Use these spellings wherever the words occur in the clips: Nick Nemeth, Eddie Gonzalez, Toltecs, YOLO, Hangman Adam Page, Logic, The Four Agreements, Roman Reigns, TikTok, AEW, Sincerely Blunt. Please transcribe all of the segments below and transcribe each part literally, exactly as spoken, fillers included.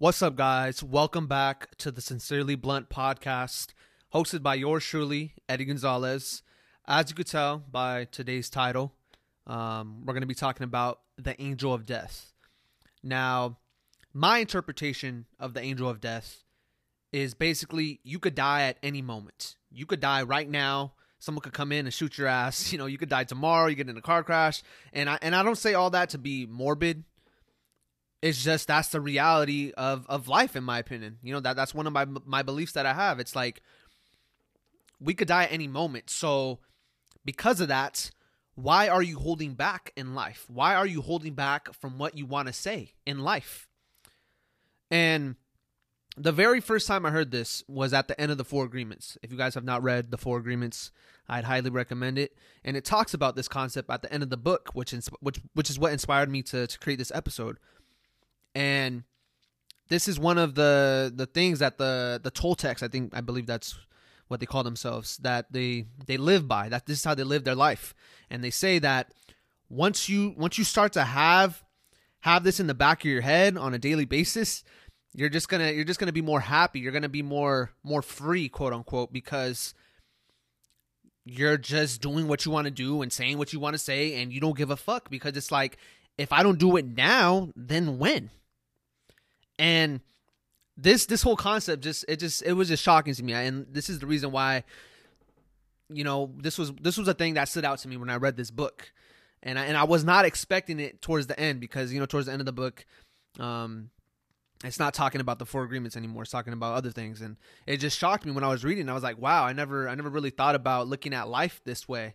What's up, guys? Welcome back to the Sincerely Blunt podcast, hosted by yours truly, Eddie Gonzalez. As you could tell by today's title, um, we're going to be talking about the angel of death. Now, my interpretation of the angel of death is basically you could die at any moment. You could die right now. Someone could come in and shoot your ass. You know, you could die tomorrow. You get in a car crash. And I, and I don't say all that to be morbid. It's just that's the reality of, of life, in my opinion. You know, that that's one of my my beliefs that I have. It's like we could die at any moment. So because of that, why are you holding back in life? Why are you holding back from what you want to say in life? And the very first time I heard this was at the end of The Four Agreements. If you guys have not read The Four Agreements, I'd highly recommend it. And it talks about this concept at the end of the book, which ins- which which is what inspired me to to create this episode. And this is one of the, the things that the, the Toltecs, I think, I believe that's what they call themselves, that they, they live by, that this is how they live their life. And they say that once you, once you start to have, have this in the back of your head on a daily basis, you're just gonna, you're just gonna be more happy. You're gonna be more, more free, quote unquote, because you're just doing what you want to do and saying what you want to say. And you don't give a fuck, because it's like, if I don't do it now, then when? And this this whole concept just it just it was just shocking to me, and this is the reason why, you know, this was this was a thing that stood out to me when I read this book, and I and I was not expecting it towards the end, because, you know, towards the end of the book, um, it's not talking about the Four Agreements anymore; it's talking about other things, and it just shocked me when I was reading. I was like, wow, I never I never really thought about looking at life this way,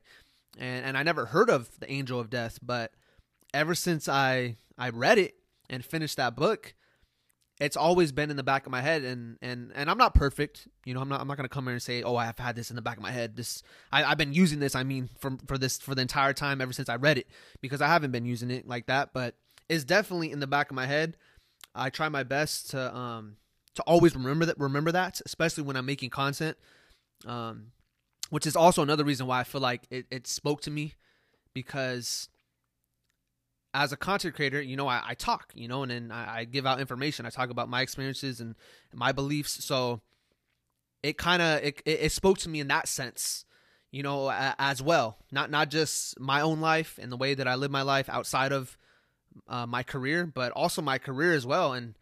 and and I never heard of the angel of death, but ever since I I read it and finished that book, it's always been in the back of my head, and, and, and I'm not perfect. You know, I'm not, I'm not going to come here and say, oh, I've had this in the back of my head. This, I, I've been using this. I mean, from, for this, for the entire time, ever since I read it, because I haven't been using it like that, but it's definitely in the back of my head. I try my best to, um, to always remember that, remember that, especially when I'm making content, um, which is also another reason why I feel like it, it spoke to me, because as a content creator, you know, I, I talk, you know, and then I, I give out information. I talk about my experiences and my beliefs. So it kind of, it, it, it spoke to me in that sense, you know, a, as well. Not, not just my own life and the way that I live my life outside of uh, my career, but also my career as well. And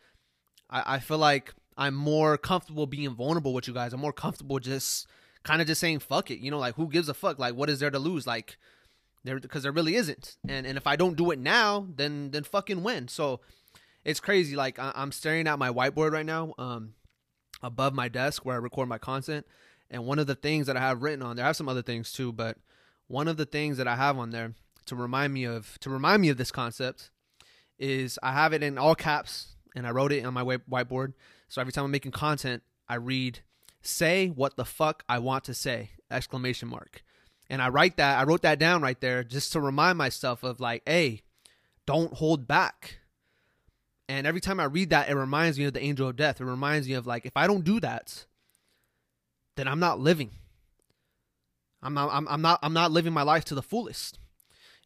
I, I feel like I'm more comfortable being vulnerable with you guys. I'm more comfortable just kind of just saying, fuck it, you know, like, who gives a fuck? Like, what is there to lose? Like, there, because there really isn't. And and if I don't do it now, then then fucking when? So it's crazy. Like, I, I'm staring at my whiteboard right now, um, above my desk where I record my content. And one of the things that I have written on there, I have some other things too, but one of the things that I have on there to remind me of, to remind me of this concept is I have it in all caps, and I wrote it on my whiteboard. So every time I'm making content, I read, "Say what the fuck I want to say!" Exclamation mark. And I write that, I wrote that down right there just to remind myself of, like, hey, don't hold back. And every time I read that, it reminds me of the angel of death. It reminds me of, like, if I don't do that, then I'm not living. I'm not, I'm, I'm not, I'm not living my life to the fullest.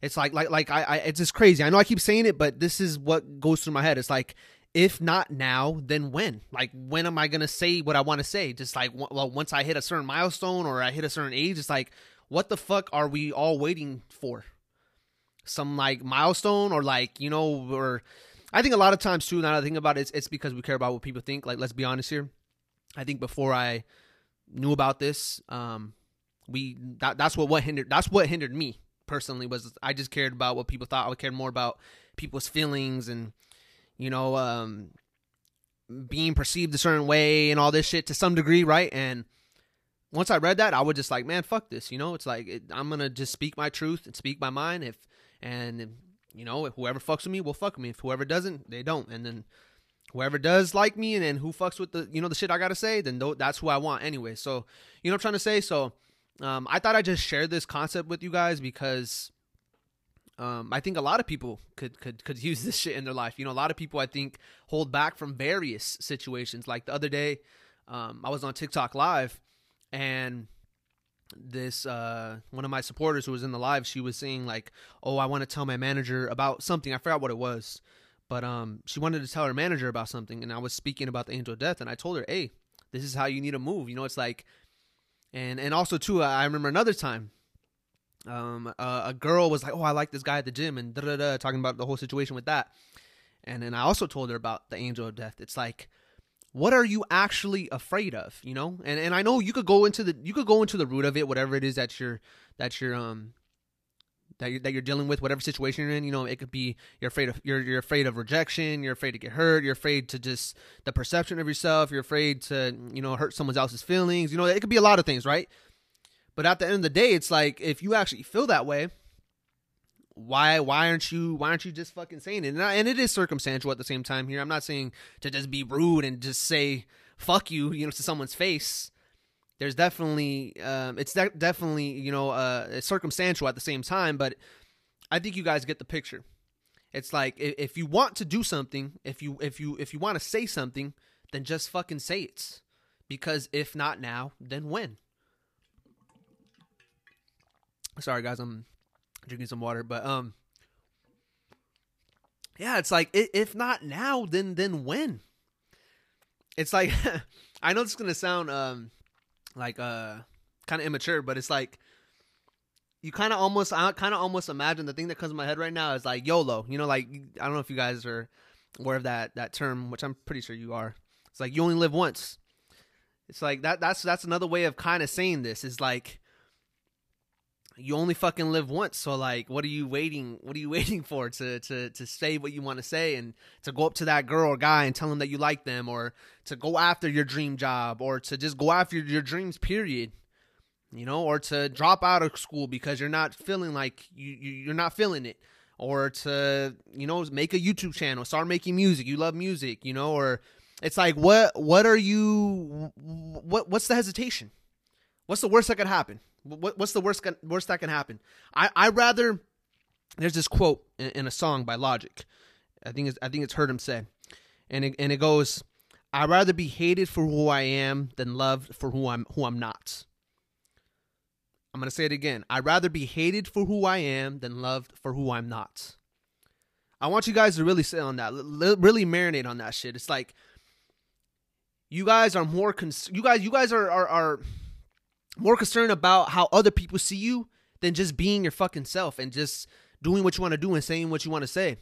It's like, like, like I, I, it's just crazy. I know I keep saying it, but this is what goes through my head. It's like, if not now, then when? Like, when am I going to say what I want to say? Just like, well, once I hit a certain milestone or I hit a certain age, it's like, what the fuck are we all waiting for? Some, like, milestone or, like, you know, or I think a lot of times too, now that I think about it, it's, it's because we care about what people think. Like, let's be honest here. I think before I knew about this, um, we, that, that's what, what hindered, that's what hindered me personally, was I just cared about what people thought. I cared more about people's feelings and, you know, um, being perceived a certain way and all this shit to some degree. Right. And once I read that, I was just like, man, fuck this. You know, it's like, it, I'm going to just speak my truth and speak my mind. If, and you know, if whoever fucks with me, will fuck me. If whoever doesn't, they don't. And then whoever does like me and then who fucks with the, you know, the shit I got to say, then th- that's who I want anyway. So, you know what I'm trying to say? So, um, I thought I'd just share this concept with you guys because, um, I think a lot of people could, could, could use this shit in their life. You know, a lot of people, I think, hold back from various situations. Like the other day, um, I was on TikTok live. And this, uh, one of my supporters who was in the live, she was saying, like, oh, I want to tell my manager about something. I forgot what it was, But um, she wanted to tell her manager about something, and I was speaking about the angel of death, and I told her, hey, this is how you need to move. You know, it's like, and and also, too, I remember another time, um, a, a girl was like, oh, I like this guy at the gym, and da-da-da, talking about the whole situation with that. And then I also told her about the angel of death. It's like, what are you actually afraid of, you know? And and I know you could go into the you could go into the root of it, whatever it is that you're that you're um that you're, that you're dealing with, whatever situation you're in. You know, it could be you're afraid of you're you're afraid of rejection, you're afraid to get hurt, you're afraid to just the perception of yourself, you're afraid to, you know, hurt someone else's feelings. You know, it could be a lot of things, right? But at the end of the day, it's like, if you actually feel that way, Why why aren't you why aren't you just fucking saying it? And, I, and it is circumstantial at the same time here. I'm not saying to just be rude and just say fuck you, you know, to someone's face. There's definitely um, it's de- definitely you know uh, it's circumstantial at the same time. But I think you guys get the picture. It's like, if, if you want to do something, if you if you if you want to say something, then just fucking say it. Because if not now, then when? Sorry guys, I'm drinking some water, but um yeah, it's like, if not now, then then when? It's like, I know it's gonna sound um like uh kind of immature, but it's like, you kind of almost I kind of almost imagine, the thing that comes to my head right now is like YOLO, you know, like, I don't know if you guys are aware of that that term, which I'm pretty sure you are. It's like, you only live once. It's like that that's that's another way of kind of saying this, is like, you only fucking live once, so like, what are you waiting? What are you waiting for to to to say what you want to say, and to go up to that girl or guy and tell them that you like them, or to go after your dream job, or to just go after your dreams, period. You know, or to drop out of school because you're not feeling like you, you you're not feeling it, or to, you know, make a YouTube channel, start making music. You love music, you know, or it's like, what what are you? What what's the hesitation? What's the worst that could happen? What's the worst worst that can happen? I I rather there's this quote in, in a song by Logic. I think it's I think it's heard him say, and it, and it goes, "I'd rather be hated for who I am than loved for who I'm who I'm not." I'm gonna say it again. I'd rather be hated for who I am than loved for who I'm not. I want you guys to really sit on that, really marinate on that shit. It's like, you guys are more cons- you guys you guys are are. are more concerned about how other people see you than just being your fucking self and just doing what you want to do and saying what you want to say.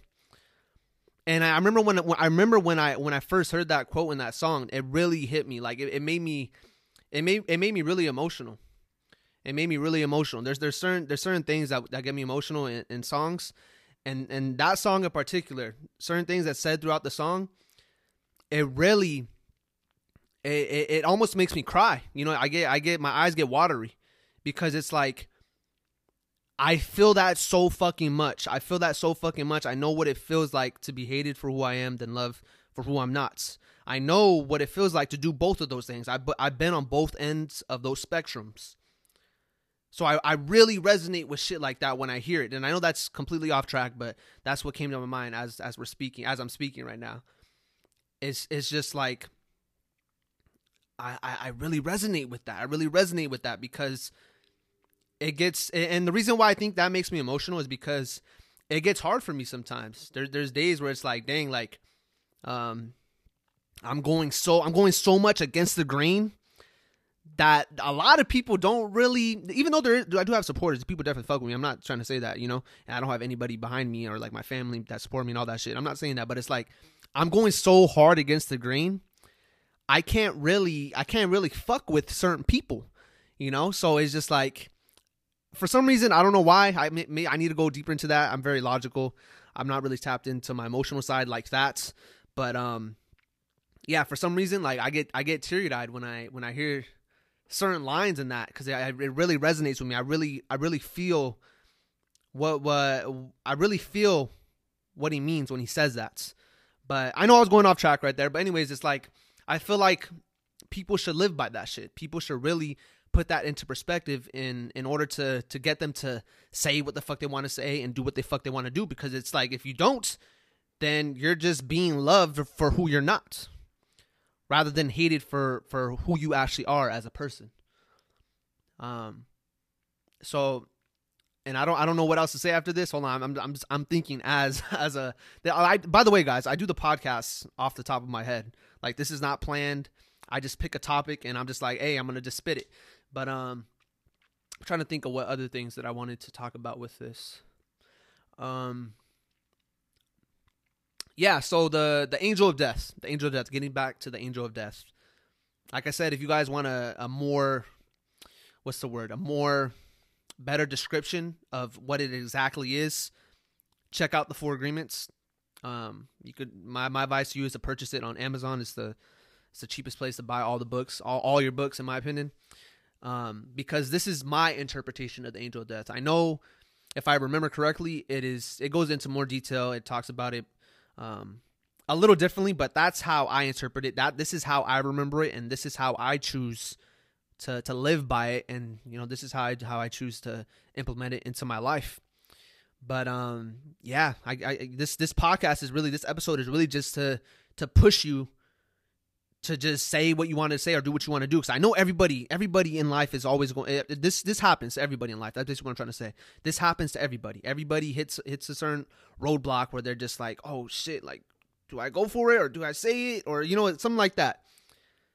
And I remember when, when I remember when I when I first heard that quote in that song, it really hit me. Like, it, it made me, it made it made me really emotional. It made me really emotional. There's there's certain there's certain things that, that get me emotional in, in songs, and and that song in particular, certain things that said throughout the song, it really. It, it, it almost makes me cry. You know, I get, I get, my eyes get watery, because it's like, I feel that so fucking much. I feel that so fucking much. I know what it feels like to be hated for who I am than loved for who I'm not. I know what it feels like to do both of those things. I, I've been on both ends of those spectrums. So I, I really resonate with shit like that when I hear it. And I know that's completely off track, but that's what came to my mind as, as we're speaking, as I'm speaking right now. It's, it's just like, I, I really resonate with that. I really resonate with that because it gets, and the reason why I think that makes me emotional is because it gets hard for me sometimes. There, there's days where it's like, dang, like, um, I'm going so, I'm going so much against the grain that a lot of people don't really, even though there, I do have supporters, people definitely fuck with me. I'm not trying to say that, you know, and I don't have anybody behind me or like my family that support me and all that shit. I'm not saying that, but it's like, I'm going so hard against the grain. I can't really, I can't really fuck with certain people, you know? So it's just like, for some reason, I don't know why, I may, I need to go deeper into that. I'm very logical. I'm not really tapped into my emotional side like that. But, um, yeah, for some reason, like I get, I get teary eyed when I, when I hear certain lines in that, cause it, it really resonates with me. I really, I really feel what, what, I really feel what he means when he says that. But I know I was going off track right there, but anyways, it's like, I feel like people should live by that shit. People should really put that into perspective in, in order to, to get them to say what the fuck they want to say and do what the fuck they want to do. Because it's like, if you don't, then you're just being loved for who you're not, rather than hated for, for who you actually are as a person. Um, so and I don't, I don't know what else to say after this. Hold on, I'm, I'm, just, I'm thinking as, as a. I, by the way, guys, I do the podcast off the top of my head. Like, this is not planned. I just pick a topic and I'm just like, hey, I'm gonna just spit it. But um, I'm trying to think of what other things that I wanted to talk about with this. Um. Yeah, so the the angel of death, the angel of death. Getting back to the angel of death. Like I said, if you guys want a, a more, what's the word? A more better description of what it exactly is, check out The Four Agreements. Um, you could my, my advice to you is to purchase it on Amazon. It's the it's the cheapest place to buy all the books, all, all your books, in my opinion. Um, because this is my interpretation of the angel of death. I know, if I remember correctly, it is it goes into more detail. It talks about it Um, a little differently, but that's how I interpret it. That this is how I remember it, and this is how I choose to to live by it. And you know, this is how I, how I choose to implement it into my life. But um, yeah, I, I this this podcast is really this episode is really just to to push you to just say what you want to say or do what you want to do. Because I know everybody everybody in life is always going. This this happens to everybody in life. That's just what I'm trying to say. This happens to everybody. Everybody hits hits a certain roadblock where they're just like, oh shit, like, do I go for it or do I say it or you know something like that.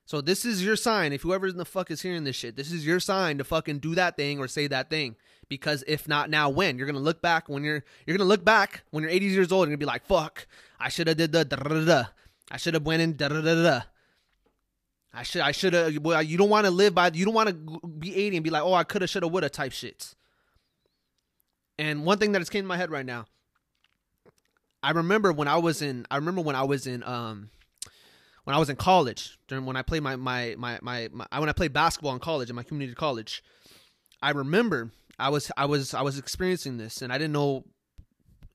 So this is your sign. If whoever in the fuck is hearing this shit, this is your sign to fucking do that thing or say that thing. Because if not now, when you're gonna look back when you're you're gonna look back when you're eighty years old and you're gonna be like, fuck, I should have did the da da da. I should have went in da da da da. I should, I should have, well, you don't want to live by, you don't want to be eighty and be like, oh, I coulda, shoulda, woulda type shit. And one thing that just came to my head right now, I remember when I was in, I remember when I was in, um, when I was in college, during, when I played my, my, my, my, my when I played basketball in college, in my community college, I remember I was, I was, I was experiencing this, and I didn't know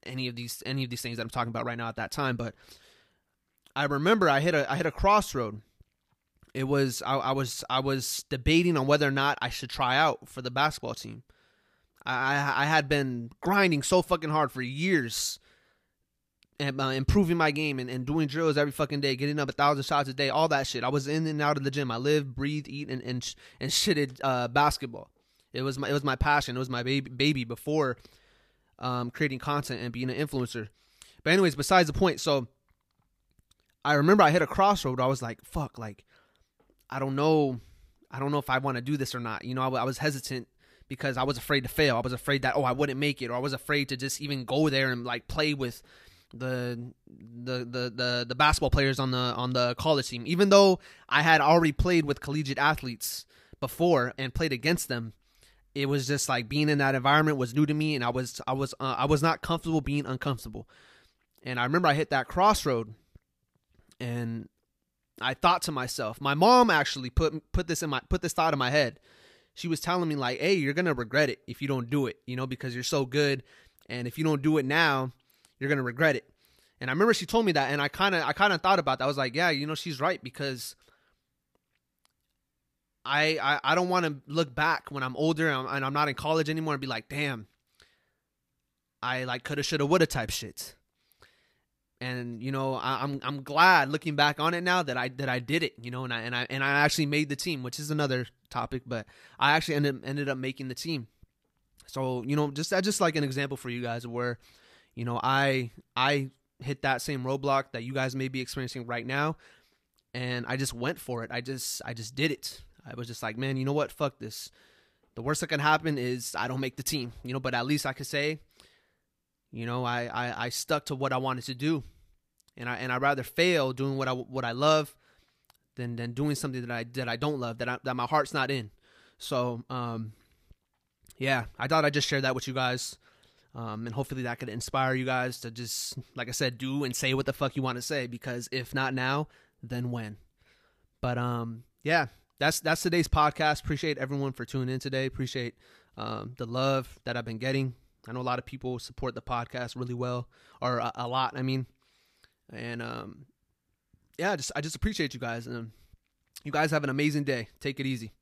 any of these, any of these things that I'm talking about right now at that time, but I remember I hit a, I hit a crossroad. It was I, I was I was debating on whether or not I should try out for the basketball team. I I had been grinding so fucking hard for years, and uh, improving my game and, and doing drills every fucking day, getting up a thousand shots a day, all that shit. I was in and out of the gym. I lived, breathed, eat, and and and shitted uh, basketball. It was my it was my passion. It was my baby baby before um, creating content and being an influencer. But anyways, besides the point. So I remember I hit a crossroad. I was like, fuck, like. I don't know. I don't know if I want to do this or not. You know, I, I was hesitant because I was afraid to fail. I was afraid that, oh, I wouldn't make it. Or I was afraid to just even go there and like play with the, the, the, the, the basketball players on the, on the college team, even though I had already played with collegiate athletes before and played against them. It was just like being in that environment was new to me. And I was, I was, uh, I was not comfortable being uncomfortable. And I remember I hit that crossroad and I thought to myself, my mom actually put put this in my put this thought in my head. She was telling me like, hey, you're going to regret it if you don't do it, you know, because you're so good. And if you don't do it now, you're going to regret it. And I remember she told me that. And I kind of I kind of thought about that. I was like, yeah, you know, she's right, because I I, I don't want to look back when I'm older and I'm, and I'm not in college anymore and be like, damn, I like coulda, shoulda, woulda type shit. And, you know, I, I'm I'm glad looking back on it now that I that I did it, you know, and I and I and I actually made the team, which is another topic, but I actually ended ended up making the team. So, you know, just that just like an example for you guys where, you know, I I hit that same roadblock that you guys may be experiencing right now, and I just went for it. I just I just did it. I was just like, man, you know what? Fuck this. The worst that can happen is I don't make the team, you know, but at least I could say, you know, I, I, I stuck to what I wanted to do, and I and I rather fail doing what I what I love than than doing something that I that I don't love that I, that my heart's not in. So um, yeah, I thought I'd just share that with you guys, um, and hopefully that could inspire you guys to just, like I said, do and say what the fuck you want to say, because if not now, then when? But um, yeah, that's that's today's podcast. Appreciate everyone for tuning in today. Appreciate um, the love that I've been getting. I know a lot of people support the podcast really well, or a, a lot, I mean, and um, yeah, just I just appreciate you guys, and um, you guys have an amazing day. Take it easy.